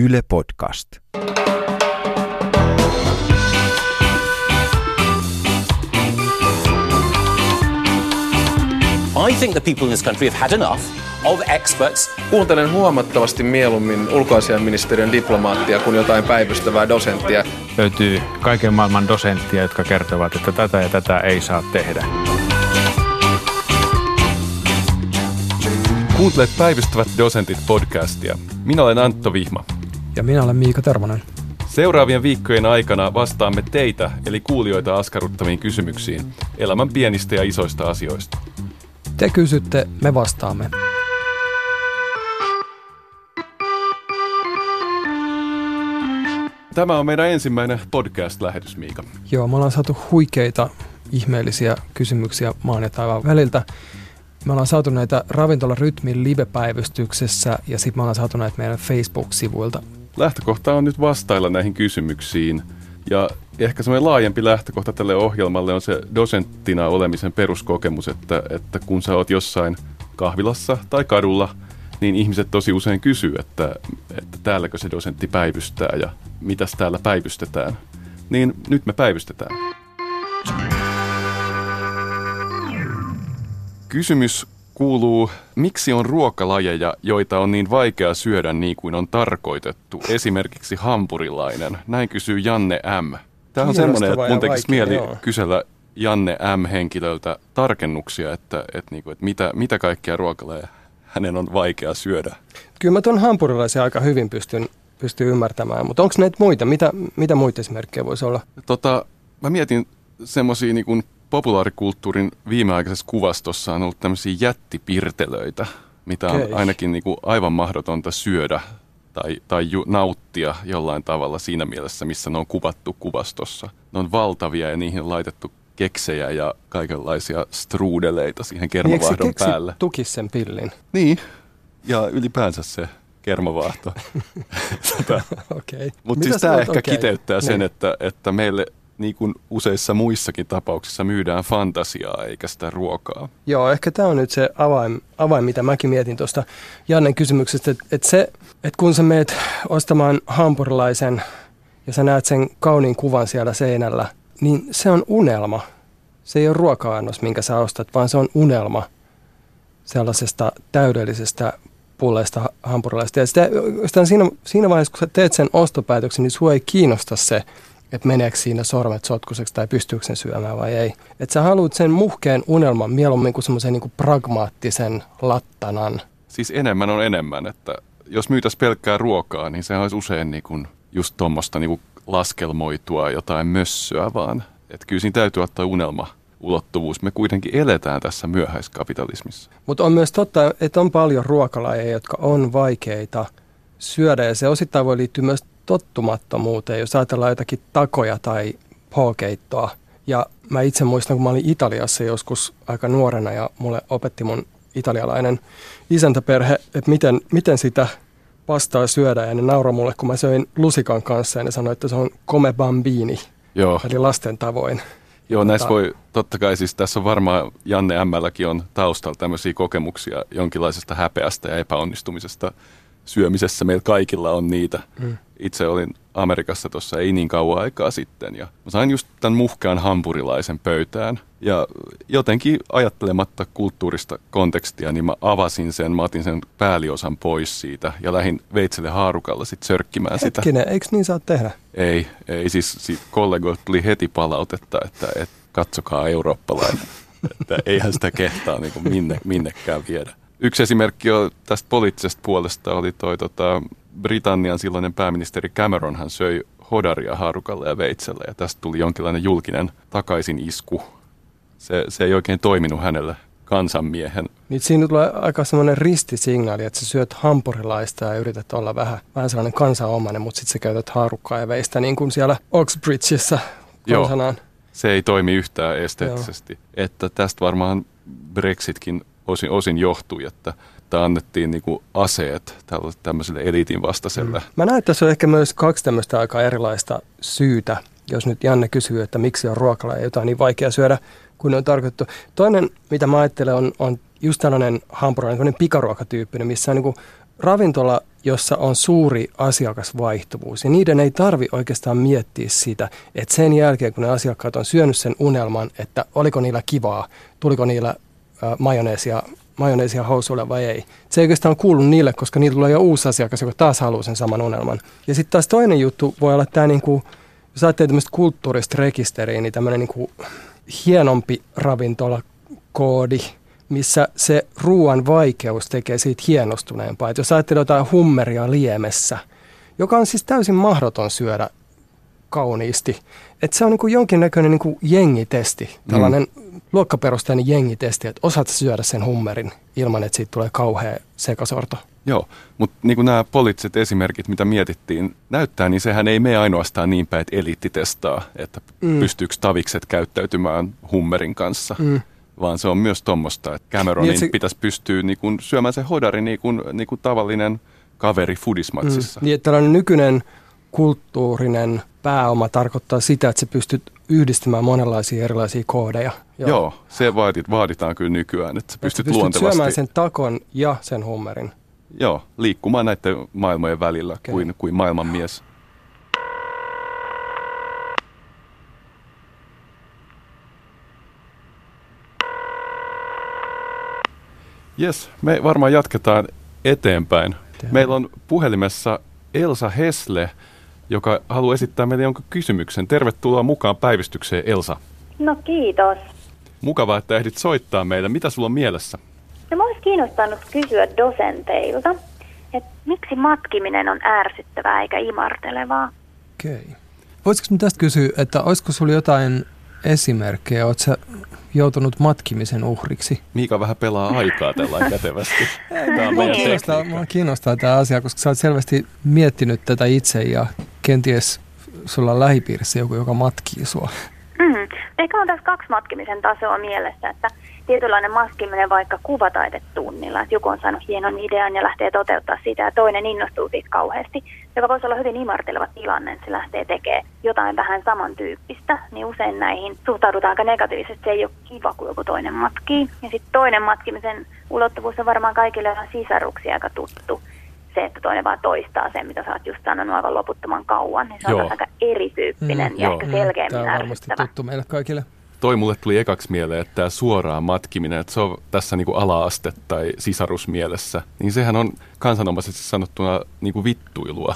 Yle Podcast. I think the people in this country have had enough of experts. Kuuntelen huomattavasti mieluummin ulkoasiainministeriön diplomaattia kuin jotain päivystävää dosenttia. Löytyy kaiken maailman dosenttia, jotka kertovat, että tätä ja tätä ei saa tehdä. Kuuntelet Päivystävät dosentit -podcastia. Minä olen Antto Vihma. Ja minä olen Miika Tervonen. Seuraavien viikkojen aikana vastaamme teitä, eli kuulijoita, askarruttaviin kysymyksiin elämän pienistä ja isoista asioista. Te kysytte, me vastaamme. Tämä on meidän ensimmäinen podcast-lähetys, Miika. Joo, me ollaan saatu huikeita, ihmeellisiä kysymyksiä maan ja taivaan väliltä. Me ollaan saatu näitä ravintolarytmin live-päivystyksessä ja sitten me ollaan saatu näitä meidän Facebook-sivuilta. Lähtökohta on nyt vastailla näihin kysymyksiin ja ehkä semmoinen laajempi lähtökohta tälle ohjelmalle on se dosenttina olemisen peruskokemus, että kun sä oot jossain kahvilassa tai kadulla, niin ihmiset tosi usein kysyy, että täälläkö se dosentti päivystää ja mitäs täällä päivystetään. Niin nyt me päivystetään. Kysymys kuuluu, miksi on ruokalajeja, joita on niin vaikea syödä niin kuin on tarkoitettu? Esimerkiksi hampurilainen. Näin kysyy Janne M. Tämä on semmoinen, että mun tekisi mieli kysellä Janne M-henkilöltä tarkennuksia, että mitä kaikkia ruokalajeja hänen on vaikea syödä. Kyllä mä tuon hampurilaisen aika hyvin pystyn ymmärtämään, mutta onko näitä muita? Mitä muita esimerkkejä voisi olla? Mä mietin semmoisia niin kuin populaarikulttuurin viimeaikaisessa kuvastossa on ollut tämmöisiä jättipirtelöitä, mitä on ainakin niin kuin aivan mahdotonta syödä tai nauttia jollain tavalla siinä mielessä, missä ne on kuvattu kuvastossa. Ne on valtavia ja niihin on laitettu keksejä ja kaikenlaisia struudeleita siihen kermavaahdon päälle. Eikö tuki sen pillin? Niin, ja ylipäänsä se kermavaahto. Okay. Mutta siis tämä ehkä kiteyttää sen, että meille niin kuin useissa muissakin tapauksissa myydään fantasiaa eikä sitä ruokaa. Joo, ehkä tämä on nyt se avain mitä mäkin mietin tuosta Jannen kysymyksestä, että kun sä meet ostamaan hampurilaisen ja sä näet sen kauniin kuvan siellä seinällä, niin se on unelma. Se ei ole ruoka-annos, minkä sä ostat, vaan se on unelma sellaisesta täydellisestä pulleista hampurilaista. Ja sitä siinä vaiheessa, kun sä teet sen ostopäätöksen, niin sua ei kiinnosta se, että meneekö siinä sormet sotkuseksi tai pystyykö sen syömään vai ei. Että sä haluat sen muhkeen unelman mieluummin kuin semmoisen niin kuin pragmaattisen lattanan. Siis enemmän on enemmän, että jos myytäisi pelkkää ruokaa, niin sehän olisi usein niin kuin just tuommoista niin kuin laskelmoitua jotain mössöä vaan. Että kyllä siinä täytyy ottaa unelmaulottuvuus. Me kuitenkin eletään tässä myöhäiskapitalismissa. Mutta on myös totta, että on paljon ruokalajeja, jotka on vaikeita syödä ja se osittain voi liittyä myös tottumattomuuteen, jos ajatellaan jotakin takoja tai pookeittoa. Ja mä itse muistan, kun mä olin Italiassa joskus aika nuorena ja mulle opetti mun italialainen isäntäperhe, että miten sitä pastaa syödään. Ja ne nauroi mulle, kun mä söin lusikan kanssa ja ne sanoi, että se on come bambini. Joo. Eli lasten tavoin. Joo, näissä voi, totta kai siis tässä on varmaan Janne Mälläkin on taustalla tämmöisiä kokemuksia jonkinlaisesta häpeästä ja epäonnistumisesta syömisessä. Meillä kaikilla on niitä. Mm. Itse olin Amerikassa tuossa ei niin kauan aikaa sitten ja sain just tämän muhkaan hampurilaisen pöytään. Ja jotenkin ajattelematta kulttuurista kontekstia, niin mä avasin sen, mä otin sen pääliosan pois siitä ja lähdin veitselle haarukalla sitten sörkkimään sitä. Hetkinen, eikö niin saa tehdä? Ei siis kollegoilta tuli heti palautetta, että katsokaa eurooppalainen, että eihän sitä kehtaa niin kuin minnekään viedä. Yksi esimerkki on tästä poliittisesta puolesta oli Britannian silloinen pääministeri Cameron, hän söi hodaria haarukalla ja veitsellä ja tästä tuli jonkinlainen julkinen takaisin-isku. Se ei oikein toiminut hänelle kansanmiehen. Niin siinä tulee aika semmoinen ristisignaali, että sä syöt hampurilaista ja yrität olla vähän sellainen kansanomainen, mutta sitten sä käytät haarukkaa ja veistä niin kuin siellä Oxbridgeissä kansanaan. Joo, se ei toimi yhtään esteettisesti. Joo. Että tästä varmaan Brexitkin osin johtui, että annettiin niinku aseet tämmöiselle eliitin vastaiselle. Mä näen, että se on ehkä myös kaksi tämmöistä aika erilaista syytä, jos nyt Janne kysyy, että miksi on ruokalajeja jotain niin vaikea syödä, kun ne on tarkoitettu. Toinen, mitä mä ajattelen, on just tällainen hampurilainen, tämmöinen pikaruokatyyppinen, missä on niinku ravintola, jossa on suuri asiakasvaihtuvuus. Ja niiden ei tarvitse oikeastaan miettiä sitä, että sen jälkeen, kun ne asiakkaat on syönyt sen unelman, että oliko niillä kivaa, tuliko niillä majoneesia housuille vai ei. Se ei oikeastaan kuulu niille, koska niillä tulee jo uusi asiakas, joka taas haluaa sen saman unelman. Ja sitten taas toinen juttu voi olla tämä, niinku, jos ajattelee tämmöistä kulttuurista rekisteriä, niin tämmöinen niinku hienompi ravintolakoodi, missä se ruoan vaikeus tekee siitä hienostuneempaa. Et jos ajattelee jotain hummeria liemessä, joka on siis täysin mahdoton syödä kauniisti. Et se on niinku jonkinnäköinen niinku jengitesti, tällainen luokkaperusteinen jengitesti, että osaat syödä sen hummerin ilman, että siitä tulee kauhea sekasorto. Joo, mutta niin nämä poliittiset esimerkit, mitä mietittiin näyttää, niin sehän ei mene ainoastaan niin päin, että eliitti testaa, että pystyykö tavikset käyttäytymään hummerin kanssa. Vaan se on myös tuommoista, että Cameronin niin, pitäisi pystyä niin kun syömään se hodari niin kun tavallinen kaveri foodismatsissa. Niin, että tällainen nykyinen kulttuurinen pääoma tarkoittaa sitä, että sä pystyt yhdistämään monenlaisia erilaisia koodeja. Joo, se vaaditaan kyllä nykyään, että sä pystyt luontevasti syömään sen takon ja sen hummerin. Joo, liikkumaan näiden maailmojen välillä kuin maailmanmies. Jes, me varmaan jatketaan eteenpäin. Meillä on puhelimessa Elsa Hesle, joka haluaa esittää meille jonkun kysymyksen. Tervetuloa mukaan päivystykseen, Elsa. No kiitos. Mukavaa, että ehdit soittaa meille. Mitä sulla on mielessä? No mä olisi kiinnostanut kysyä dosenteilta, että miksi matkiminen on ärsyttävää eikä imartelevaa? Okei. Voisitko minä tästä kysyä, että olisiko sulla jotain esimerkkejä? Oletko sä joutunut matkimisen uhriksi? Miika vähän pelaa aikaa tällainen kätevästi. Minua kiinnostaa tämä asia, koska sä olet selvästi miettinyt tätä itse ja kenties sulla on lähipiirissä joku, joka matkii sua. Eikä on tässä kaksi matkimisen tasoa mielessä, että tietynlainen matkiminen vaikka kuvataidettunnilla, että joku on saanut hienon idean ja lähtee toteuttaa sitä ja toinen innostuu siitä kauheasti, joka voisi olla hyvin imarteleva tilanne, että se lähtee tekemään jotain vähän samantyyppistä, niin usein näihin suhtaudutaan aika negatiivisesti, se ei ole kiva, kun joku toinen matkii. Ja sitten toinen matkimisen ulottuvuus on varmaan kaikille ihan sisaruksia aika tuttu. Se, että toinen vaan toistaa sen, mitä sä oot just sanonut aivan loputtoman kauan, niin se on aika erityyppinen ja ehkä selkeämmin ärsyttävä. Tämä on varmasti tuttu meille kaikille. Toi mulle tuli ekaksi mieleen, että tämä suoraan matkiminen, että se on tässä niinku ala-aste tai sisarusmielessä, niin sehän on kansanomaisesti sanottuna niinku vittuilua.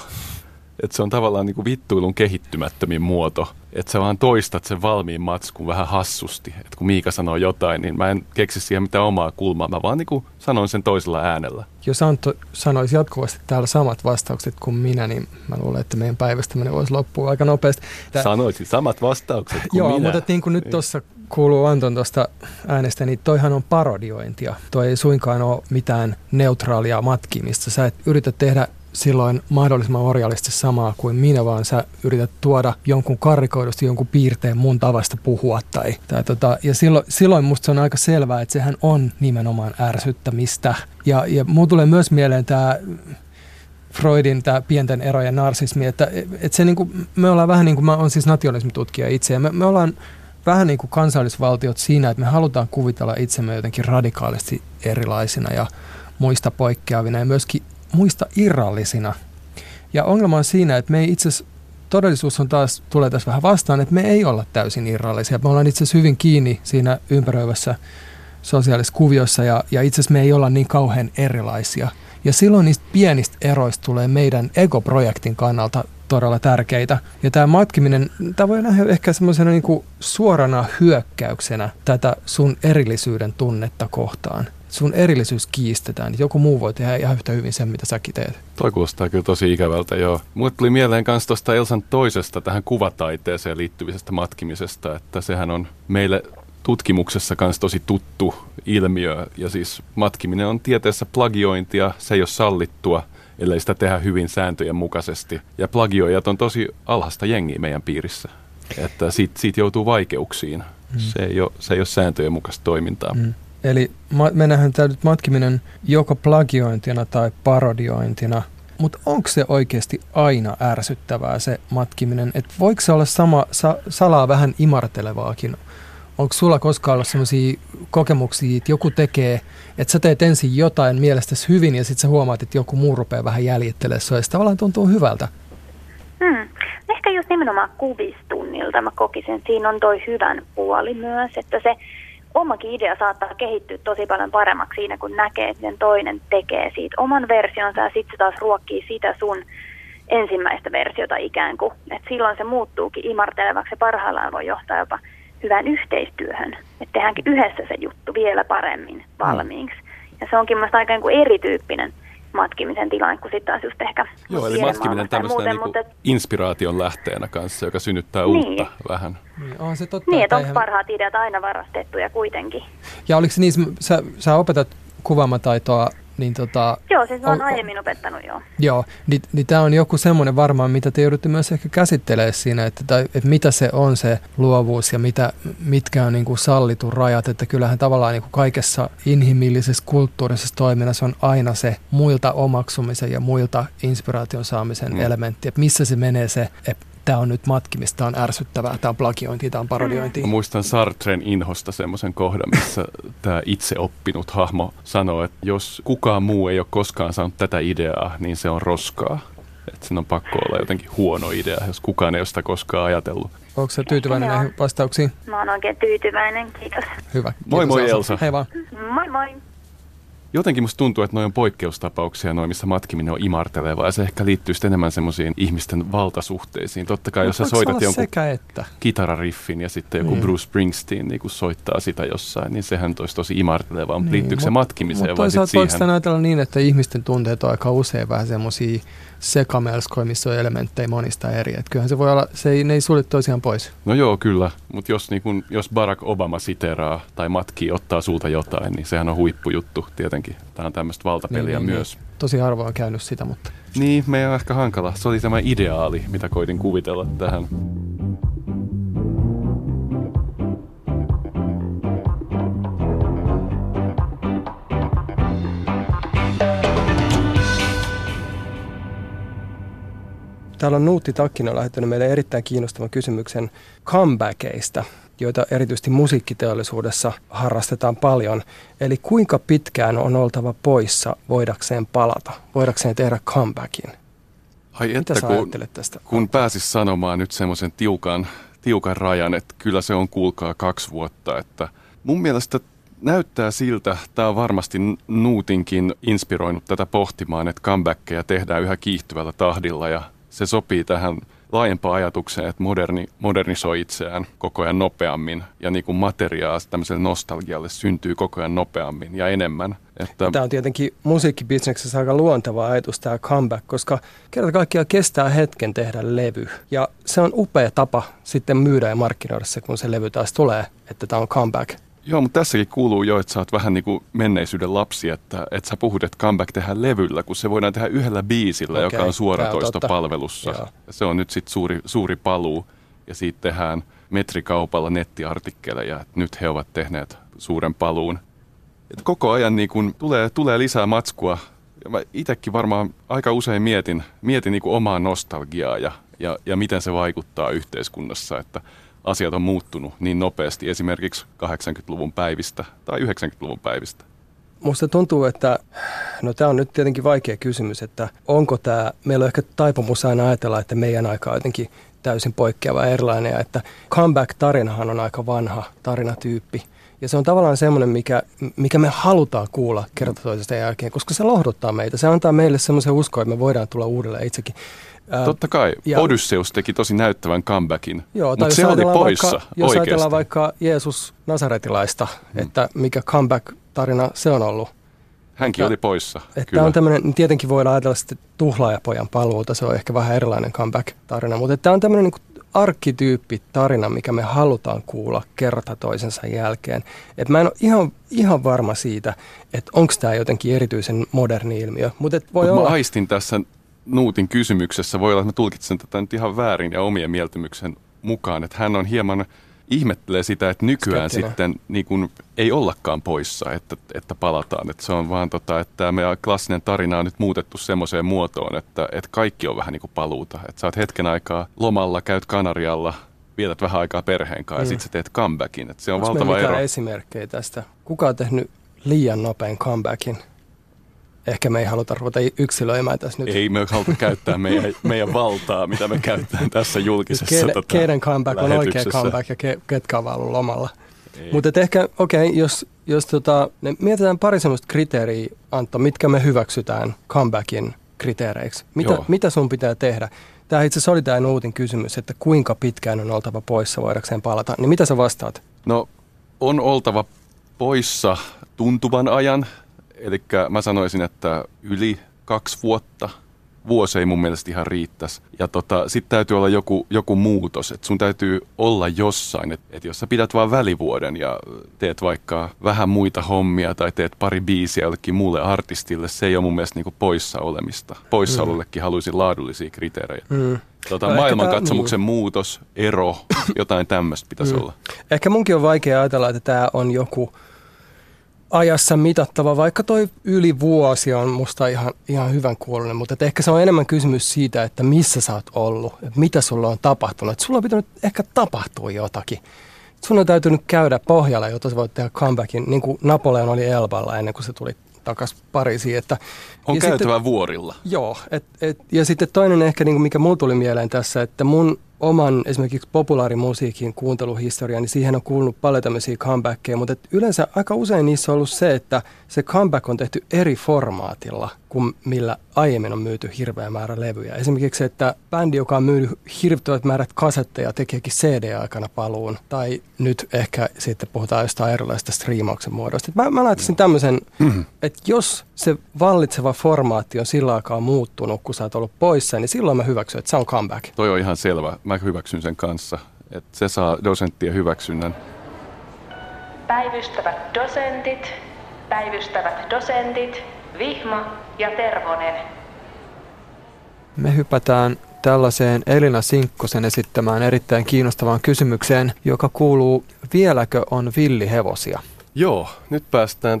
Että se on tavallaan niinku vittuilun kehittymättömin muoto. Että sä vaan toistat sen valmiin matskun vähän hassusti. Että kun Miika sanoo jotain, niin mä en keksi siihen mitään omaa kulmaa. Mä vaan niinku sanoin sen toisella äänellä. Jos Antto sanoisi jatkuvasti täällä samat vastaukset kuin minä, niin mä luulen, että meidän päivästäminen voisi loppua aika nopeasti. Sanoisin samat vastaukset kuin minä. Joo, mutta niin kuin nyt tuossa kuuluu Anton tuosta äänestä, niin toihan on parodiointia. Toi ei suinkaan ole mitään neutraalia matkimista. Sä et yritä tehdä silloin mahdollisimman orjallisesti samaa kuin minä, vaan sä yrität tuoda jonkun karrikoidusti jonkun piirteen mun tavasta puhua. Ja silloin musta se on aika selvää, että sehän on nimenomaan ärsyttämistä. Ja mun tulee myös mieleen tämä Freudin tämä pienten erojen narsismi, että se niinku, me ollaan vähän niin kuin, mä oon siis nationalismitutkija itse, ja me ollaan vähän niin kuin kansallisvaltiot siinä, että me halutaan kuvitella itsemme jotenkin radikaalisti erilaisina ja muista poikkeavina ja myöskin muista irrallisina. Ja ongelma on siinä, että me ei itse asiassa, todellisuus on taas, tulee tässä vähän vastaan, että me ei olla täysin irrallisia. Me ollaan itse asiassa hyvin kiinni siinä ympäröivässä sosiaalisessa kuviossa ja itse asiassa me ei olla niin kauhean erilaisia. Ja silloin niistä pienistä eroista tulee meidän ego-projektin kannalta todella tärkeitä. Ja tämä matkiminen, tämä voi nähdä ehkä semmoisena niin kuin suorana hyökkäyksenä tätä sun erillisyyden tunnetta kohtaan. Sun erillisyys kiistetään, niin joku muu voi tehdä ihan yhtä hyvin sen, mitä säkin teet. Toi kuulostaa kyllä tosi ikävältä, joo. Mulle tuli mieleen myös tuosta Elsan toisesta tähän kuvataiteeseen liittyvisestä matkimisesta, että sehän on meille tutkimuksessa myös tosi tuttu ilmiö, ja siis matkiminen on tieteessä plagiointia, se ei ole sallittua, ellei sitä tehdä hyvin sääntöjen mukaisesti. Ja plagioijat on tosi alhaista jengiä meidän piirissä, että siitä joutuu vaikeuksiin. Se ei ole sääntöjen mukaista toimintaa. Eli me nähdään tämä nyt matkiminen joko plagiointina tai parodiointina, mutta onko se oikeasti aina ärsyttävää se matkiminen? Että voiko se olla sama salaa vähän imartelevaakin Onko sulla koskaan ollut sellaisia kokemuksia, että joku tekee, että sä teet ensin jotain mielestäsi hyvin ja sitten sä huomaat, että joku muu rupeaa vähän jäljittelemään sua, ja se tavallaan tuntuu hyvältä? Ehkä just nimenomaan kuvistunnilta mä kokisin, siinä on toi hyvän puoli myös, että se omakin idea saattaa kehittyä tosi paljon paremmaksi siinä, kun näkee, että sen toinen tekee siitä oman versionsa ja sitten se taas ruokkii sitä sun ensimmäistä versiota ikään kuin. Et silloin se muuttuukin imartelevaksi ja parhaillaan voi johtaa jopa hyvään yhteistyöhön. Että tehdäänkin yhdessä se juttu vielä paremmin valmiiksi. Ja se onkin minusta aika erityyppinen matkimisen tilanne kuin sitten taas just ehkä... Joo, eli matkiminen tämmöisenä niin kuin inspiraation lähteenä kanssa, joka synnyttää uutta vähän. Niin, onhan se totta. Niin, että on parhaat ideat aina varastettuja kuitenkin. Ja oliko se niin, sä opetat kuvaamataitoa... Niin joo, siis mä oon aiemmin opettanut, joo. Joo, niin tämä on joku semmoinen varmaan, mitä te joudutte myös ehkä käsittelemään siinä, että mitä se on se luovuus ja mitkä on niin kuin sallitun rajat, että kyllähän tavallaan niin kuin kaikessa inhimillisessä kulttuurisessa toiminnassa on aina se muilta omaksumisen ja muilta inspiraation saamisen elementti, että missä se menee se, että tämä on nyt matkimista, tämä on ärsyttävää, tämä on plagiointia, tämä on parodiointia. Mä muistan Sartren inhosta semmoisen kohdan, missä tämä itseoppinut hahmo sanoo, että jos kukaan muu ei ole koskaan saanut tätä ideaa, niin se on roskaa. Että sen on pakko olla jotenkin huono idea, jos kukaan ei ole sitä koskaan ajatellut. Onko sä tyytyväinen näihin vastauksiin? Mä oon oikein tyytyväinen, kiitos. Hyvä. Moi moi Elsa. Hei vaan. Moi moi. Jotenkin musta tuntuu, että noi on poikkeustapauksia, noi missä matkiminen on imartelevaa, ja se ehkä liittyy sitten enemmän semmoisiin ihmisten valtasuhteisiin. Totta kai, jos sä soitat jonkun kitarariffin ja sitten joku Bruce Springsteen niin kun soittaa sitä jossain, niin sehän olisi tosi imartelevaa, mutta liittyykö se matkimiseen vai sitten siihen? Mutta toisaalta ajatella niin, että ihmisten tunteet on aika usein vähän semmoisia sekamelskoja, missä on elementtejä monista eri. Et kyllähän se voi olla, ne ei sulje toisiaan pois. No joo, kyllä, mutta jos Barack Obama siteraa tai matkii ottaa sulta jotain, niin sehän on huippujuttu tietenkin. Tämä on tämmöistä valtapeliä myös. Tosi harvoin on käynyt sitä, mutta... Niin, meidän on ehkä hankala. Se oli tämä ideaali, mitä koitin kuvitella tähän. Täällä on Nuutti Takkinen lähettänyt meille erittäin kiinnostavan kysymyksen comebackeista, joita erityisesti musiikkiteollisuudessa harrastetaan paljon. Eli kuinka pitkään on oltava poissa voidakseen palata, voidakseen tehdä comebackin? Ai että kun pääsis sanomaan nyt semmoisen tiukan rajan, että kyllä se on kuulkaa 2 vuotta. Että mun mielestä näyttää siltä, tämä on varmasti Nuutinkin inspiroinut tätä pohtimaan, että comebackeja tehdään yhä kiihtyvällä tahdilla ja se sopii tähän laajempaan ajatukseen, että modernisoi itseään koko ajan nopeammin ja niin kuin materiaa tämmöiselle nostalgialle syntyy koko ajan nopeammin ja enemmän. Että tämä on tietenkin musiikkibisneksessä aika luonteva ajatus tämä comeback, koska kerta kaikkiaan kestää hetken tehdä levy. Ja se on upea tapa sitten myydä ja markkinoida se, kun se levy taas tulee, että tämä on comeback. Joo, mutta tässäkin kuuluu jo, että sä oot vähän niin kuin menneisyyden lapsi, että sä puhut, että comeback tehdään levyllä, kun se voidaan tehdä yhdellä biisillä, joka on suoratoistopalvelussa. Se on nyt sitten suuri paluu, ja siitä tehdään metrikaupalla nettiartikkeleja, että nyt he ovat tehneet suuren paluun. Et koko ajan niin kun tulee lisää matskua, ja mä itsekin varmaan aika usein mietin niin kuin omaa nostalgiaa ja miten se vaikuttaa yhteiskunnassa, että asiat on muuttunut niin nopeasti esimerkiksi 80-luvun päivistä tai 90-luvun päivistä. Musta tuntuu, että tämä on nyt tietenkin vaikea kysymys, että onko tämä, meillä on ehkä taipumus aina ajatella, että meidän aika on jotenkin täysin poikkeava erilainen ja että comeback-tarinahan on aika vanha tarinatyyppi. Ja se on tavallaan semmoinen, mikä me halutaan kuulla kerta toisesta jälkeen, koska se lohduttaa meitä. Se antaa meille semmoisen uskon, että me voidaan tulla uudelleen itsekin. Totta kai. Odysseus teki tosi näyttävän comebackin, mutta se oli poissa oikeasti. Jos ajatellaan vaikka Jeesus Nasaretilaista, että mikä comeback-tarina se on ollut. Hänkin oli poissa, kyllä. On tämmöinen, tietenkin voidaan ajatella sitten tuhlaajapojan paluuta, se on ehkä vähän erilainen comeback-tarina, mutta tämä on tämmöinen niin arkkityyppitarina, mikä me halutaan kuulla kerta toisensa jälkeen. Et mä en ole ihan varma siitä, että onko tämä jotenkin erityisen moderni ilmiö. Mä aistin tässä... Nuutin kysymyksessä voi olla, että mä tulkitsen tätä nyt ihan väärin ja omien mieltymyksen mukaan, että hän on hieman ihmettelee sitä, että nykyään sitten niin kuin ei ollakaan poissa, että palataan. Että se on vaan, että tämä meidän klassinen tarina on nyt muutettu semmoiseen muotoon, että kaikki on vähän niin kuin paluuta. Että sä oot hetken aikaa lomalla, käyt Kanarialla, vietät vähän aikaa perheen kanssa ja sitten sä teet comebackin. Et se on valtava ero. Esimerkkejä tästä? Kuka on tehnyt liian nopean comebackin? Ehkä me ei haluta ruveta yksilöimään tässä nyt. Ei me haluta käyttää meidän valtaa, mitä me käytetään tässä julkisessa lähetyksessä. Keiden comeback on oikea comeback ja ketkä on ollut lomalla. Mutta ehkä, jos mietitään pari semmoista kriteeriä, Antto, mitkä me hyväksytään comebackin kriteereiksi. Mitä sun pitää tehdä? Tämä itse asiassa oli tämä Nuutin kysymys, että kuinka pitkään on oltava poissa voidakseen palata. Niin mitä sä vastaat? No, on oltava poissa tuntuvan ajan. Eli mä sanoisin, että yli 2 vuotta, vuosi ei mun mielestä ihan riittäisi. Ja sit täytyy olla joku muutos, että sun täytyy olla jossain. Että jos sä pidät vaan välivuoden ja teet vaikka vähän muita hommia tai teet pari biisiä jollekin muulle artistille, se ei ole mun mielestä niinku poissa olemista. Poissaolollekin haluaisin laadullisia kriteerejä. Maailmankatsomuksen muutos, ero, jotain tämmöistä pitäisi olla. Ehkä munkin on vaikea ajatella, että tämä on joku ajassa mitattava, vaikka toi yli vuosi on musta ihan hyvän kuulunen, mutta ehkä se on enemmän kysymys siitä, että missä sä oot ollut, että mitä sulla on tapahtunut. Sulla on pitänyt ehkä tapahtua jotakin. Sun on täytynyt käydä pohjalla, jotta sä voit tehdä comebackin, niin kuin Napoleon oli Elballa ennen kuin se tuli takaisin Pariisiin. Että, on käytävä sitten vuorilla. Joo. Ja sitten toinen ehkä, niin kuin mikä mulla tuli mieleen tässä, että mun oman esimerkiksi populaarimusiikin kuunteluhistoriaa, niin siihen on kuulunut paljon tämmöisiä comebackeja, mutta yleensä aika usein niissä on ollut se, että se comeback on tehty eri formaatilla kuin millä aiemmin on myyty hirveä määrä levyjä. Esimerkiksi, että bändi, joka on myynyt hirveät määrät kasetteja, tekeekin CD-aikana paluun, tai nyt ehkä sitten puhutaan jostain erilaisista striimauksen muodoista. Mä laittaisin tämmöisen, että jos se vallitseva formaatti on sillä aikaa muuttunut, kun sä oot ollut poissa, niin silloin mä hyväksyn, että se on comeback. Toi on ihan selvä. Mä hyväksyn sen kanssa, että se saa dosenttien hyväksynnän. Päivystävät dosentit, Vihma ja Tervonen. Me hypätään tällaiseen Elina Sinkkosen esittämään erittäin kiinnostavaan kysymykseen, joka kuuluu, vieläkö on villihevosia? Joo, nyt päästään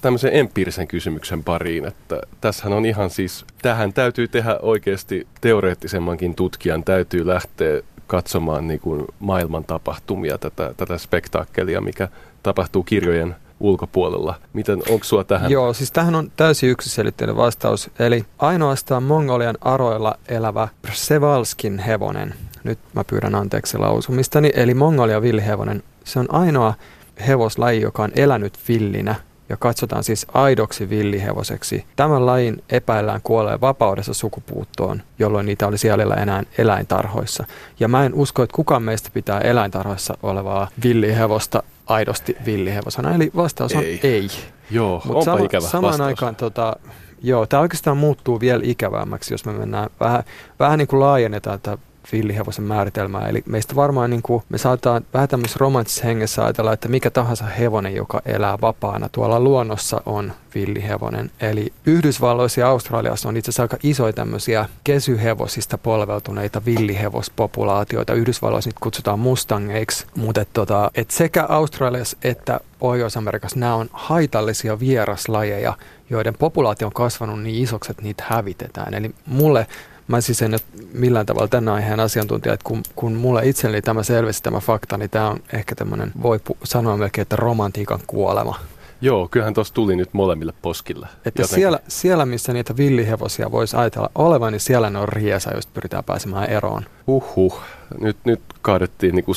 tämmöisen empiirisen kysymyksen pariin, että tässähän on ihan siis, tähän täytyy tehdä oikeasti teoreettisemmankin tutkijan, täytyy lähteä katsomaan niin kuin maailman tapahtumia, tätä spektaakkelia, mikä tapahtuu kirjojen ulkopuolella. Miten, onko sua tähän? Joo, siis tähän on täysin yksiselitteinen vastaus, eli ainoastaan Mongolian aroilla elävä Przewalskin hevonen, nyt mä pyydän anteeksi lausumistani, eli Mongolian villihevonen, se on ainoa hevoslaji, joka on elänyt villinä ja katsotaan siis aidoksi villihevoseksi. Tämän lajin epäillään kuolleen vapaudessa sukupuuttoon, jolloin niitä oli jäljellä enää eläintarhoissa. Ja mä en usko, että kukaan meistä pitää eläintarhoissa olevaa villihevosta aidosti villihevosena. Eli vastaus on ei. Joo, mut onpa ikävä vastaus. Samaan aikaan tämä oikeastaan muuttuu vielä ikävämmäksi, jos me mennään vähän niin kuin laajennetaan tätä villihevosen määritelmää. Eli meistä varmaan me saataan vähän tämmöisessä romantisessa hengessä ajatella, että mikä tahansa hevonen, joka elää vapaana tuolla luonnossa, on villihevonen. Eli Yhdysvalloissa ja Australiassa on itse asiassa aika isoja tämmöisiä kesyhevosista polveutuneita villihevospopulaatioita. Yhdysvalloissa niitä kutsutaan mustangeiksi, mutta sekä Australiassa että Pohjois-Amerikassa nämä on haitallisia vieraslajeja, joiden populaatio on kasvanut niin isoksi, että niitä hävitetään. Eli mä siis en ole millään tavalla tämän aiheen asiantuntija, että kun mulle itselleni tämä selvisi tämä fakta, niin tämä on ehkä tämmöinen, voi sanoa melkein, että romantiikan kuolema. Joo, kyllähän tuossa tuli nyt molemmille poskille. Että siellä, missä niitä villihevosia voisi ajatella olevan, niin siellä ne on riesa, josta pyritään pääsemään eroon. Nyt kaadettiin niinku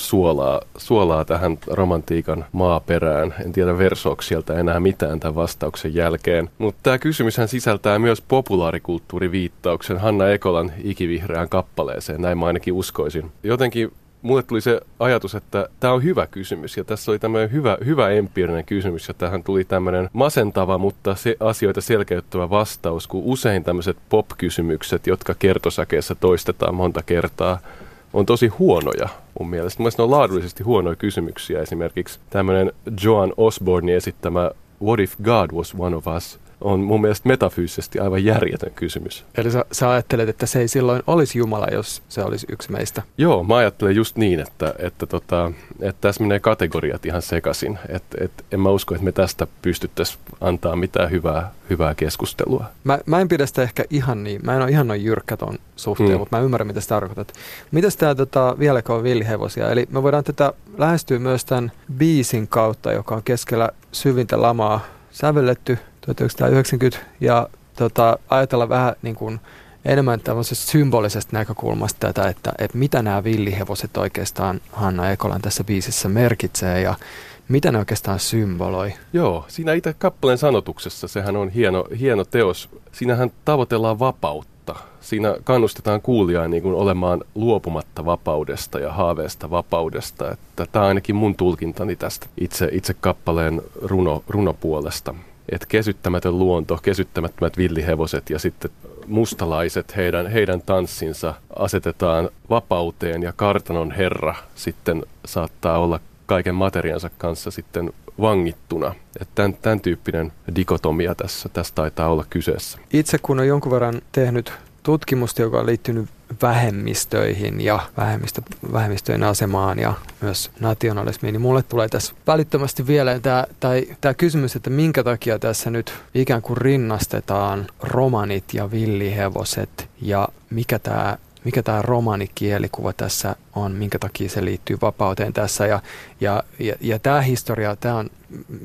suolaa tähän romantiikan maaperään. En tiedä versoako sieltä enää mitään tämän vastauksen jälkeen. Mutta tämä kysymyshän sisältää myös populaarikulttuuriviittauksen Hanna Ekolan ikivihreään kappaleeseen. Näin mä ainakin uskoisin. Jotenkin mulle tuli se ajatus, että tämä on hyvä kysymys ja tässä oli tämmöinen hyvä empiirinen kysymys ja tähän tuli tämmöinen masentava, mutta se asioita selkeyttävä vastaus, kun usein tämmöiset pop-kysymykset, jotka kertosäkeessä toistetaan monta kertaa, on tosi huonoja mun mielestä. Mun mielestä ne on laadullisesti huonoja kysymyksiä, esimerkiksi tämmöinen Joan Osbornin esittämä What if God was one of us? on mun mielestä metafyysisesti aivan järjetön kysymys. Eli sä ajattelet, että se ei silloin olisi Jumala, jos se olisi yksi meistä? Joo, mä ajattelen just niin, että tässä menee kategoriat ihan sekaisin. En mä usko, että me tästä pystyttäisiin antaa mitään hyvää keskustelua. Mä en pidä sitä ehkä ihan niin, mä en ole ihan noin jyrkkä ton suhteen, mutta mä ymmärrän, mitä sä tarkoitat. Mitäs tää vieläkö on villihevosia? Eli me voidaan tätä lähestyä myös tämän biisin kautta, joka on keskellä syvintä lamaa sävelletty 1990 ja ajatella vähän niin kuin enemmän tämmöisestä symbolisesta näkökulmasta tätä, että mitä nämä villihevoset oikeastaan Hanna Ekolan tässä biisissä merkitsee ja mitä ne oikeastaan symboloi? Joo, siinä itse kappaleen sanotuksessa, sehän on hieno teos. Siinähän tavoitellaan vapautta. Siinä kannustetaan kuulijaa niin kuin olemaan luopumatta vapaudesta ja haaveesta vapaudesta. Tämä on ainakin mun tulkintani tästä itse kappaleen runopuolesta. Että kesyttämätön luonto, kesyttämättömät villihevoset ja sitten mustalaiset, heidän tanssinsa asetetaan vapauteen ja kartanon herra sitten saattaa olla kaiken materiaansa kanssa sitten vangittuna. Että tämän tyyppinen dikotomia tässä taitaa olla kyseessä. Itse kun on jonkun verran tehnyt tutkimusta, joka on liittynyt vähemmistöihin ja vähemmistöjen asemaan ja myös nationalismiin, niin mulle tulee tässä välittömästi vielä tämä kysymys, että minkä takia tässä nyt ikään kuin rinnastetaan romanit ja villihevoset ja mikä tämä romanikielikuva tässä on, minkä takia se liittyy vapauteen tässä. Ja tämä historia, tämä on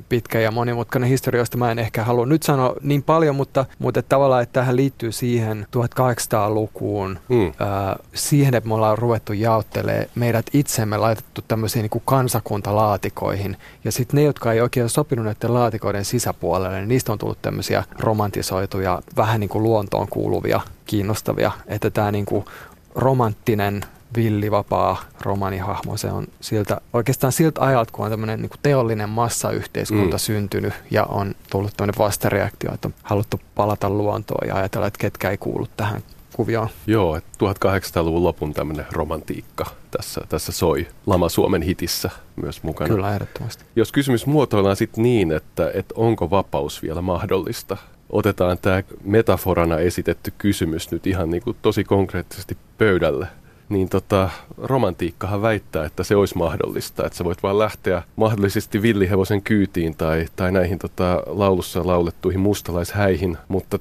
pitkä ja monimutkainen historia, josta mä en ehkä halua nyt sanoa niin paljon, mutta tavallaan, että tähän liittyy siihen 1800-lukuun, siihen, että me ollaan ruvettu jaottelemaan meidät itsemme, laitettu tämmöisiin niin kuin kansakuntalaatikoihin. Ja sitten ne, jotka ei oikein sopinut näiden laatikoiden sisäpuolelle, niin niistä on tullut tämmöisiä romantisoituja, vähän niin kuin luontoon kuuluvia, kiinnostavia, että tämä niin kuin romanttinen villivapaa romanihahmo, se on oikeastaan siltä ajalta, kun on tämmöinen niin kuin teollinen massayhteiskunta syntynyt ja on tullut tämmöinen vastareaktio, että on haluttu palata luontoon ja ajatella, että ketkä ei kuulu tähän kuvioon. Joo, 1800-luvun lopun tämmöinen romantiikka tässä soi Lama Suomen hitissä myös mukana. Kyllä, ehdottomasti. Jos kysymys muotoillaan sitten niin, että onko vapaus vielä mahdollista, otetaan tämä metaforana esitetty kysymys nyt ihan niin kuin tosi konkreettisesti pöydälle, niin romantiikkahan väittää, että se olisi mahdollista, että sä voit vaan lähteä mahdollisesti villihevosen kyytiin tai näihin laulussa laulettuihin mustalaishäihin, mutta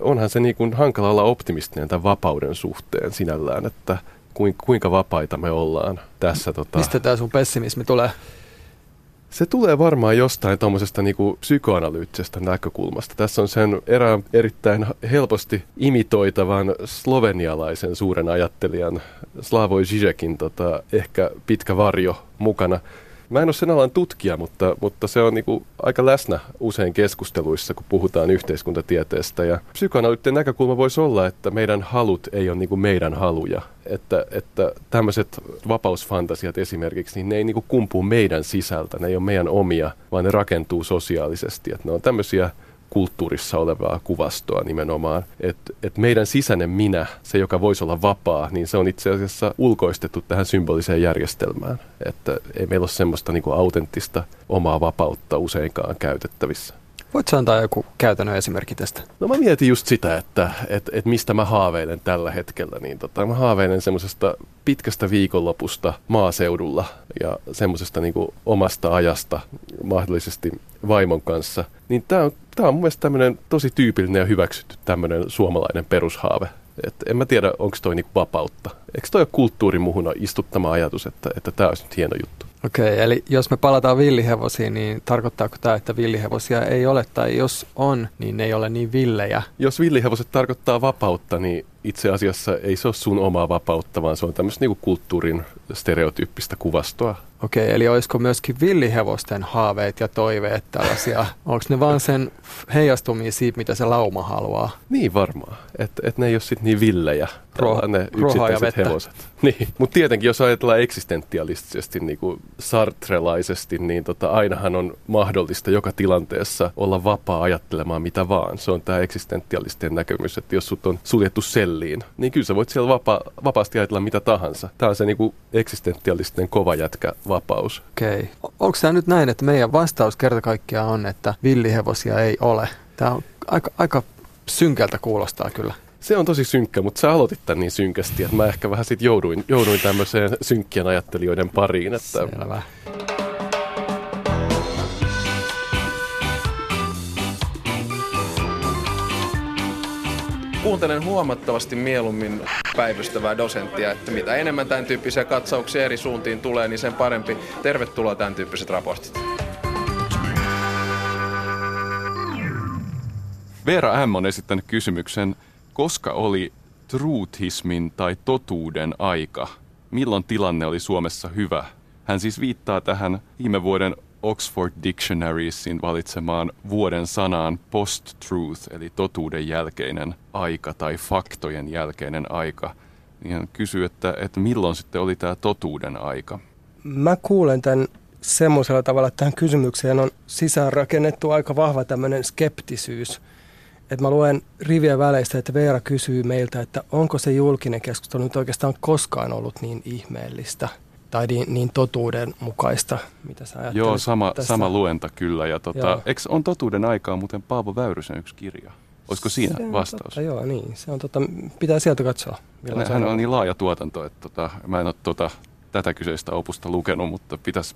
onhan se niin kuin hankala olla optimistinen tämän vapauden suhteen sinällään, että kuinka vapaita me ollaan tässä. Mistä tämä sun pessimismi tulee? Se tulee varmaan jostain tuommoisesta niinku psykoanalyyttisestä näkökulmasta. Tässä on sen erään erittäin helposti imitoitavan slovenialaisen suuren ajattelijan Slavoj Žižekin ehkä pitkä varjo mukana. Mä en ole sen alan tutkija, mutta se on niinku aika läsnä usein keskusteluissa, kun puhutaan yhteiskuntatieteestä. Ja psykoanalyyttinen näkökulma voisi olla, että meidän halut ei ole niinku meidän haluja. Että tämmöiset vapausfantasiat esimerkiksi, niin ne ei niinku kumpu meidän sisältä, ne ei ole meidän omia, vaan ne rakentuu sosiaalisesti. Että ne on tämmöisiä kulttuurissa olevaa kuvastoa nimenomaan. Että meidän sisäinen minä, se joka voisi olla vapaa, niin se on itse asiassa ulkoistettu tähän symboliseen järjestelmään. Että ei meillä ole semmoista niinku autenttista omaa vapautta useinkaan käytettävissä. Voitko antaa joku käytännön esimerkki tästä? No mä mietin just sitä, että mistä mä haaveilen tällä hetkellä. Niin mä haaveilen semmoisesta pitkästä viikonlopusta maaseudulla ja semmoisesta niinku omasta ajasta mahdollisesti vaimon kanssa. Niin tää on mun mielestä tämmönen tosi tyypillinen ja hyväksytty tämmönen suomalainen perushaave. Et en mä tiedä, onko toi niinku vapautta. Eikö toi ole kulttuurimuhuna istuttama ajatus, että tää olisi nyt hieno juttu? Okei, eli jos me palataan villihevosiin, niin tarkoittaako tämä, että villihevosia ei ole, tai jos on, niin ne ei ole niin villejä? Jos villihevoset tarkoittaa vapautta, niin itse asiassa ei se ole sun omaa vapautta, vaan se on tämmöistä niinku kulttuurin stereotyyppistä kuvastoa. Okei, eli olisiko myöskin villihevosten haaveet ja toiveet tällaisia? Onko ne vaan sen heijastumia siitä, mitä se lauma haluaa? Niin varmaan, että ne ei ole sitten niin villejä, ne yksittäiset hevoset. Niin. Mutta tietenkin, jos ajatellaan eksistentialistisesti, niin kuin sartrelaisesti, niin ainahan on mahdollista joka tilanteessa olla vapaa ajattelemaan mitä vaan. Se on tämä eksistentialistien näkemys, että jos sut on suljettu selliin, niin kyllä sä voit siellä vapaasti ajatella mitä tahansa. Tämä on se niin kuin eksistentialistinen kova jätkä. Vapaus. Okei. Onko tämä nyt näin, että meidän vastaus kerta kaikkiaan on, että villihevosia ei ole? Tämä on aika synkältä kuulostaa kyllä. Se on tosi synkkä, mutta sä aloitit tämän niin synkästi, että mä ehkä vähän sitten jouduin tämmöiseen synkkien ajattelijoiden pariin. Että... Selvä. Kuuntelen huomattavasti mieluummin päivystävää dosenttia, että mitä enemmän tämän tyyppisiä katsauksia eri suuntiin tulee, niin sen parempi. Tervetuloa tämän tyyppiset raportit. Veera M on esittänyt kysymyksen, koska oli truthismin tai totuuden aika? Milloin tilanne oli Suomessa hyvä? Hän siis viittaa tähän viime vuoden Oxford Dictionariesin valitsemaan vuoden sanaan post-truth, eli totuuden jälkeinen aika tai faktojen jälkeinen aika. Niin hän kysyy, että milloin sitten oli tämä totuuden aika? Mä kuulen tämän semmoisella tavalla, että tähän kysymykseen on sisäänrakennettu aika vahva tämmöinen skeptisyys. Et mä luen rivien väleistä, että Veera kysyy meiltä, että onko se julkinen keskustelu nyt oikeastaan koskaan ollut niin ihmeellistä tai niin totuudenmukaista, mitä sä ajattelet. Joo, sama luenta kyllä. Ja eikö on totuuden aikaa muuten Paavo Väyrysen yksi kirja? Olisiko siinä se vastaus? Totta, joo, niin. Se on totta. Pitää sieltä katsoa. Hän on niin laaja tuotanto, että mä en ole tätä kyseistä opusta lukenut, mutta pitäisi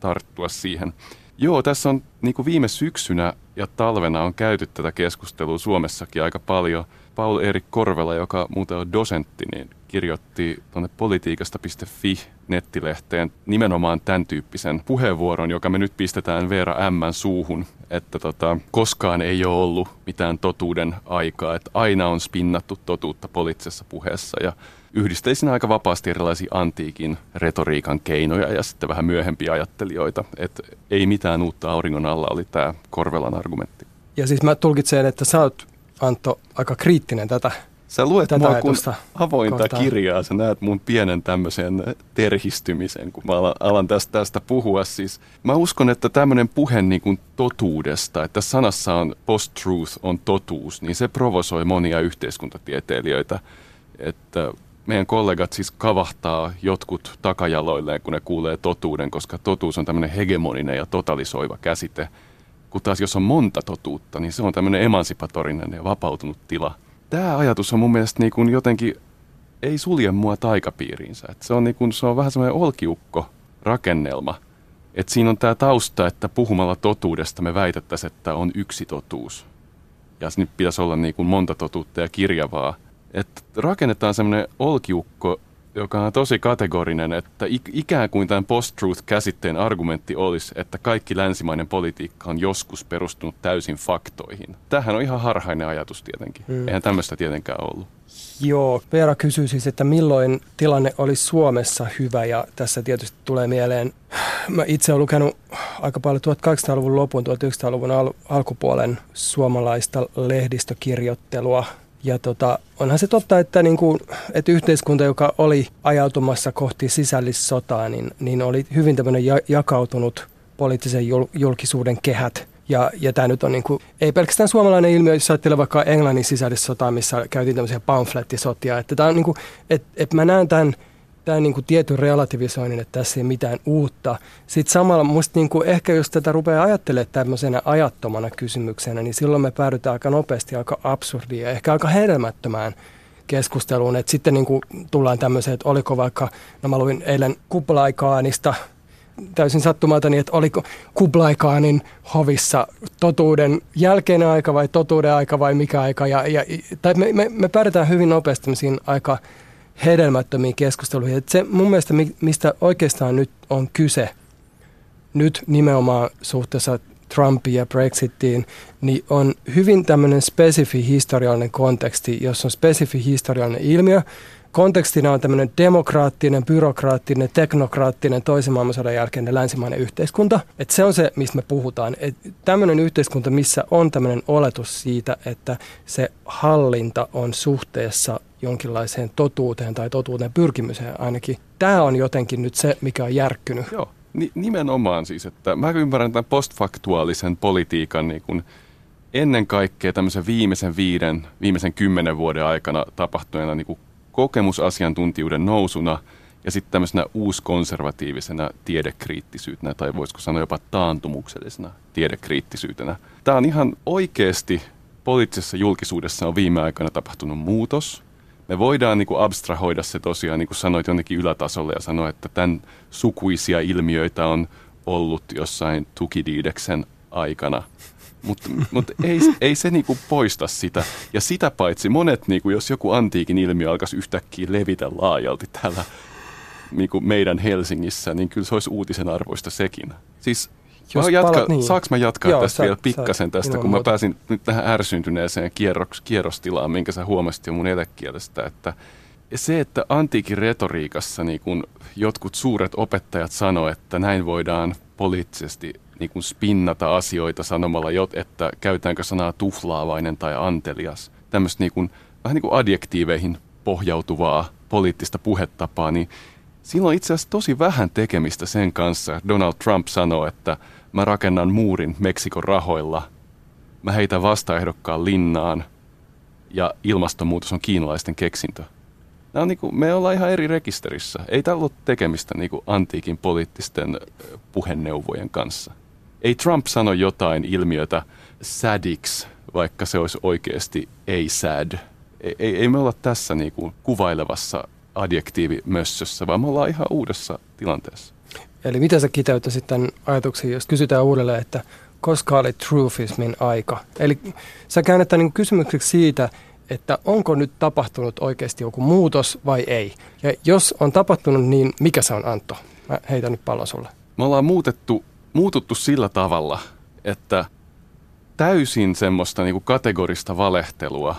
tarttua siihen. Joo, tässä on niin kuin viime syksynä ja talvena on käyty tätä keskustelua Suomessakin aika paljon. Paul Erik Korvela, joka muuten on dosentti, niin kirjoitti tuonne politiikasta.fi-nettilehteen nimenomaan tämän tyyppisen puheenvuoron, joka me nyt pistetään Veera M:n suuhun, että koskaan ei ole ollut mitään totuuden aikaa, että aina on spinnattu totuutta poliittisessa puheessa ja yhdisteisin aika vapaasti erilaisia antiikin retoriikan keinoja ja sitten vähän myöhempiä ajattelijoita, että ei mitään uutta auringon alla oli tämä Korvelan argumentti. Ja siis mä tulkitsen, että sä oot, Antto, aika kriittinen tätä. Sä luet mua kuin avointa kirjaa, sä näet mun pienen tämmöisen terhistymisen, kun mä alan tästä puhua. Siis mä uskon, että tämmöinen puhe niin kuin totuudesta, että sanassa on post-truth on totuus, niin se provosoi monia yhteiskuntatieteilijöitä, että meidän kollegat siis kavahtaa jotkut takajaloilleen, kun ne kuulee totuuden, koska totuus on tämmöinen hegemoninen ja totalisoiva käsite. Kun taas jos on monta totuutta, niin se on tämmöinen emansipatorinen ja vapautunut tila. Tämä ajatus on mun mielestä niin kuin jotenkin, ei sulje mua taikapiiriinsä. Et se on, niin kuin, se on vähän semmoinen olkiukko-rakennelma. Et siinä on tämä tausta, että puhumalla totuudesta me väitettäisiin, että on yksi totuus. Ja nyt pitäisi olla niin kuin monta totuutta ja kirjavaa. Että rakennetaan semmoinen olkiukko, joka on tosi kategorinen, että ikään kuin tämän post-truth-käsitteen argumentti olisi, että kaikki länsimainen politiikka on joskus perustunut täysin faktoihin. Tämähän on ihan harhainen ajatus tietenkin. Eihän tämmöistä tietenkään ollut. Joo. Veera kysyy siis, että milloin tilanne oli Suomessa hyvä ja tässä tietysti tulee mieleen. Mä itse olen lukenut aika paljon 1800-luvun lopun, 1900-luvun alkupuolen suomalaista lehdistökirjoittelua. Ja onhan se totta, että, niin kuin, että yhteiskunta, joka oli ajautumassa kohti sisällissotaa, niin oli hyvin tämmöinen jakautunut poliittisen julkisuuden kehät. Ja tämä nyt on niin kuin, ei pelkästään suomalainen ilmiö, jos ajattelee vaikka Englannin sisällissotaa, missä käytiin tämmöisiä pamflettisotia. Että tämä on niin kuin, että mä näen tämän niin kuin tietyn relativisoinnin, että tässä ei mitään uutta. Sitten samalla musta niin kuin ehkä jos tätä rupeaa ajattelemaan tämmöisenä ajattomana kysymyksenä, niin silloin me päädytään aika nopeasti aika absurdiin ja ehkä aika hedelmättömään keskusteluun. Et sitten niin kuin tullaan tämmöiseen, että oliko vaikka, no mä luin eilen Kublai-kaanista täysin sattumalta, niin että oliko Kublai-kaanin hovissa totuuden jälkeinen aika vai totuuden aika vai mikä aika. Tai me päädytään hyvin nopeasti tämmöisiin aika hedelmättömiin keskusteluihin. Että se mun mielestä, mistä oikeastaan nyt on kyse, nyt nimenomaan suhteessa Trumpiin ja Brexitiin, niin on hyvin tämmöinen spesifi historiallinen konteksti, jossa on spesifi historiallinen ilmiö. Kontekstina on tämmöinen demokraattinen, byrokraattinen, teknokraattinen, toisen maailmansodan jälkeinen länsimainen yhteiskunta. Että se on se, mistä me puhutaan. Että tämmöinen yhteiskunta, missä on tämmöinen oletus siitä, että se hallinta on suhteessa jonkinlaiseen totuuteen tai totuuteen pyrkimyseen ainakin. Tämä on jotenkin nyt se, mikä on järkkynyt. Joo, nimenomaan siis, että mä ymmärrän tämän postfaktuaalisen politiikan niin kuin ennen kaikkea tämmöisen viimeisen 10 vuoden aikana tapahtuneena niin kuin kokemusasiantuntijuuden nousuna ja sitten tämmöisenä uuskonservatiivisena tiedekriittisyytenä, tai voisiko sanoa jopa taantumuksellisena tiedekriittisyytenä. Tämä on ihan oikeasti, poliittisessa julkisuudessa on viime aikoina tapahtunut muutos. Me voidaan niin kuin abstrahoida se tosiaan, niin kuin sanoit, jonnekin ylätasolle ja sanoa, että tämän sukuisia ilmiöitä on ollut jossain Thukydiideksen aikana. Mutta ei se niinku poista sitä. Ja sitä paitsi monet, niinku, jos joku antiikin ilmiö alkaisi yhtäkkiä levitä laajalti täällä niinku meidän Helsingissä, niin kyllä se olisi uutisen arvoista sekin. Siis, saanko mä jatkaa tästä vielä pikkasen tästä, kun mä pääsin nyt tähän ärsyntyneeseen kierrostilaan, minkä sä huomasit jo mun elekielestä, että se, että antiikin retoriikassa niin kun jotkut suuret opettajat sanoo, että näin voidaan poliittisesti niin kuin spinnata asioita sanomalla, että käytäänkö sanaa tuhlaavainen tai antelias. Tämmöistä niin kuin, vähän niin kuin adjektiiveihin pohjautuvaa poliittista puhetapaa, niin sillä on itse asiassa tosi vähän tekemistä sen kanssa. Donald Trump sanoo, että mä rakennan muurin Meksikon rahoilla, mä heitän vastaehdokkaan linnaan ja ilmastonmuutos on kiinalaisten keksintö. Nämä on niin kuin, me ollaan ihan eri rekisterissä. Ei tällä ole tekemistä niin kuin antiikin poliittisten puheneuvojen kanssa. Ei Trump sano jotain ilmiötä sadiksi, vaikka se olisi oikeasti ei sad. Ei me olla tässä niinku kuvailevassa adjektiivimössössä, vaan me ollaan ihan uudessa tilanteessa. Eli mitä sä kiteyttäisit tämän ajatuksen, jos kysytään uudelleen, että koska oli truthismin aika? Eli sä käännetään niin kysymykseksi siitä, että onko nyt tapahtunut oikeasti joku muutos vai ei? Ja jos on tapahtunut, niin mikä se on, Antto? Mä heitän nyt pallon sulle. Me ollaan muututtu sillä tavalla, että täysin semmoista niin kuin kategorista valehtelua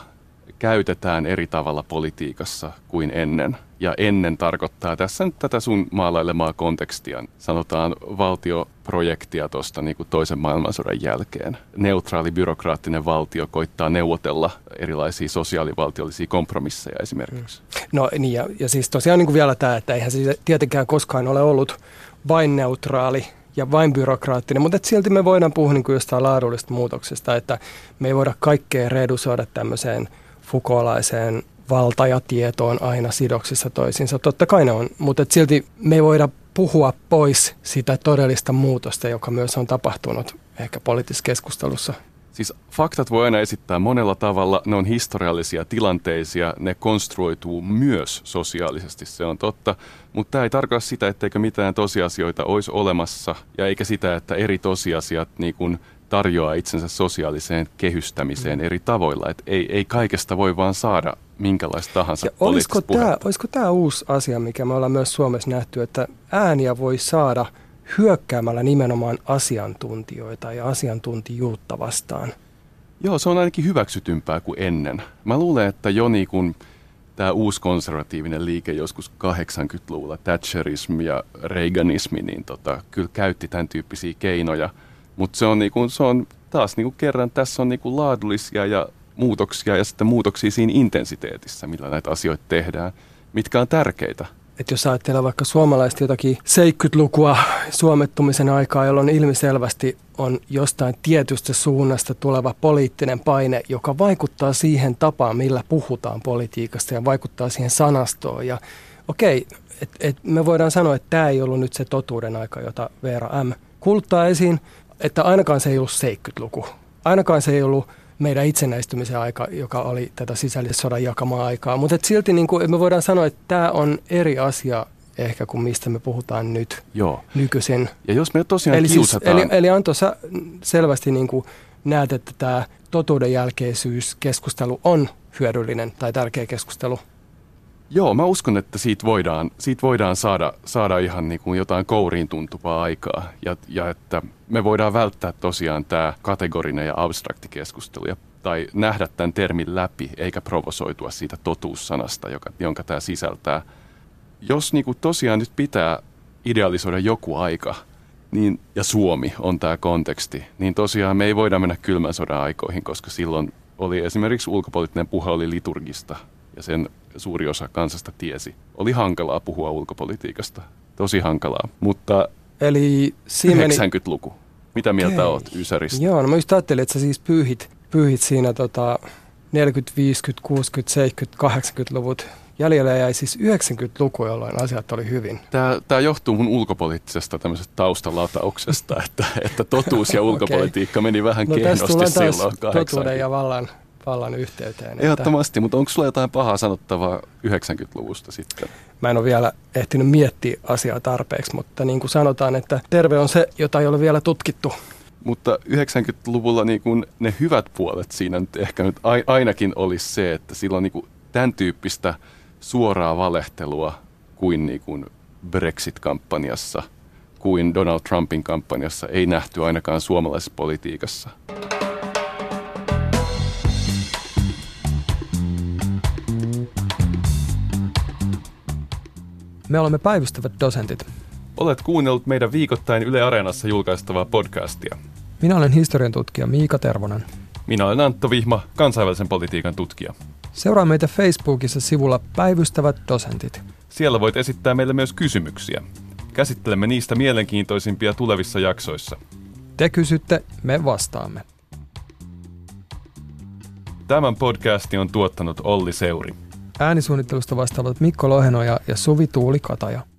käytetään eri tavalla politiikassa kuin ennen. Ja ennen tarkoittaa tässä nyt tätä sun maalailemaa kontekstia. Sanotaan valtioprojektia tuosta niin kuin toisen maailmansodan jälkeen. Neutraali byrokraattinen valtio koittaa neuvotella erilaisia sosiaalivaltiollisia kompromisseja esimerkiksi. No niin, ja siis tosiaan niin kuin vielä tämä, että eihän se tietenkään koskaan ole ollut vain neutraali ja vain byrokraattinen, mutta silti me voidaan puhua niin kuin jostain laadullisesta muutoksesta, että me ei voida kaikkea redusoida tämmöiseen Foucaultlaiseen valta- ja tietoon aina sidoksissa toisiinsa. Totta kai ne on, mutta silti me ei voida puhua pois sitä todellista muutosta, joka myös on tapahtunut ehkä poliittisessa keskustelussa. Siis faktat voi aina esittää monella tavalla, ne on historiallisia tilanteisia, ne konstruoituu myös sosiaalisesti, se on totta, mutta tämä ei tarkoita sitä, etteikö mitään tosiasioita olisi olemassa ja eikä sitä, että eri tosiasiat niin kuin tarjoaa itsensä sosiaaliseen kehystämiseen eri tavoilla, että ei kaikesta voi vaan saada minkälaista tahansa poliittista puhetta. Olisiko tämä uusi asia, mikä me ollaan myös Suomessa nähty, että ääniä voi saada hyökkäämällä nimenomaan asiantuntijoita ja asiantuntijuutta vastaan? Joo, se on ainakin hyväksytympää kuin ennen. Mä luulen, että jo niin kun tämä uusi konservatiivinen liike joskus 80-luvulla, Thatcherismi ja Reaganismi, niin kyllä käytti tämän tyyppisiä keinoja. Mutta se on taas niin kun kerran, tässä on niin kun laadullisia ja muutoksia ja sitten muutoksia siinä intensiteetissä, millä näitä asioita tehdään, mitkä on tärkeitä. Että jos ajattelee vaikka suomalaista jotakin 70-lukua suomettumisen aikaa, jolloin ilmiselvästi on jostain tietystä suunnasta tuleva poliittinen paine, joka vaikuttaa siihen tapaan, millä puhutaan politiikasta ja vaikuttaa siihen sanastoon. Ja okei, me voidaan sanoa, että tämä ei ollut nyt se totuuden aika, jota Veera M. kuluttaa esiin, että ainakaan se ei ollut 70-luku. Ainakaan se ei ollut meidän itsenäistymisen aika, joka oli tätä sisällissodan jakamaa aikaa. Mutta silti niin me voidaan sanoa, että tämä on eri asia ehkä kuin mistä me puhutaan nyt. Joo. Nykyisin. Ja jos me tosiaan eli kiusataan. Siis, eli Antto, sä selvästi niin näet, että tämä totuuden jälkeisyyskeskustelu on hyödyllinen tai tärkeä keskustelu. Joo, mä uskon, että siitä voidaan saada ihan niin kuin jotain kouriin tuntuvaa aikaa ja että me voidaan välttää tosiaan tämä kategorinen ja abstrakti keskustelu tai nähdä tämän termin läpi eikä provosoitua siitä totuussanasta, jonka tämä sisältää. Jos niin kuin tosiaan nyt pitää idealisoida joku aika, niin, ja Suomi on tämä konteksti, niin tosiaan me ei voida mennä kylmän sodan aikoihin, koska silloin oli esimerkiksi ulkopoliittinen puhe oli liturgista ja sen suuri osa kansasta tiesi. Oli hankalaa puhua ulkopolitiikasta. Tosi hankalaa. Mutta eli 90-luku. Mitä mieltä olet Ysäristä? Joo, no mä just ajattelin, että sä siis pyyhit siinä 40-, 50-, 60-, 70-, 80-luvut. Jäljellä jäi siis 90-luku, jolloin asiat oli hyvin. Tämä johtuu mun ulkopoliittisesta tämmöisestä taustalatauksesta, että totuus ja ulkopolitiikka okay. meni vähän kehnosti silloin. Totuuden ja vallan yhteyteen. Ehdottomasti, mutta onko sulla jotain pahaa sanottavaa 90-luvusta sitten? Mä en ole vielä ehtinyt miettiä asiaa tarpeeksi, mutta niin kuin sanotaan, että terve on se, jota ei ole vielä tutkittu. Mutta 90-luvulla niin kuin ne hyvät puolet siinä nyt ehkä nyt ainakin olisi se, että silloin niin kuin tämän tyyppistä suoraa valehtelua kuin Brexit-kampanjassa, kuin Donald Trumpin kampanjassa ei nähty ainakaan suomalaisessa politiikassa. Me olemme Päivystävät dosentit. Olet kuunnellut meidän viikoittain Yle Areenassa julkaistavaa podcastia. Minä olen historiantutkija Miika Tervonen. Minä olen Antto Vihma, kansainvälisen politiikan tutkija. Seuraa meitä Facebookissa sivulla Päivystävät dosentit. Siellä voit esittää meille myös kysymyksiä. Käsittelemme niistä mielenkiintoisimpia tulevissa jaksoissa. Te kysytte, me vastaamme. Tämän podcastin on tuottanut Olli Seuri. Äänisuunnittelusta vastaavat Mikko Lohenoja ja Suvi Tuuli Kataja.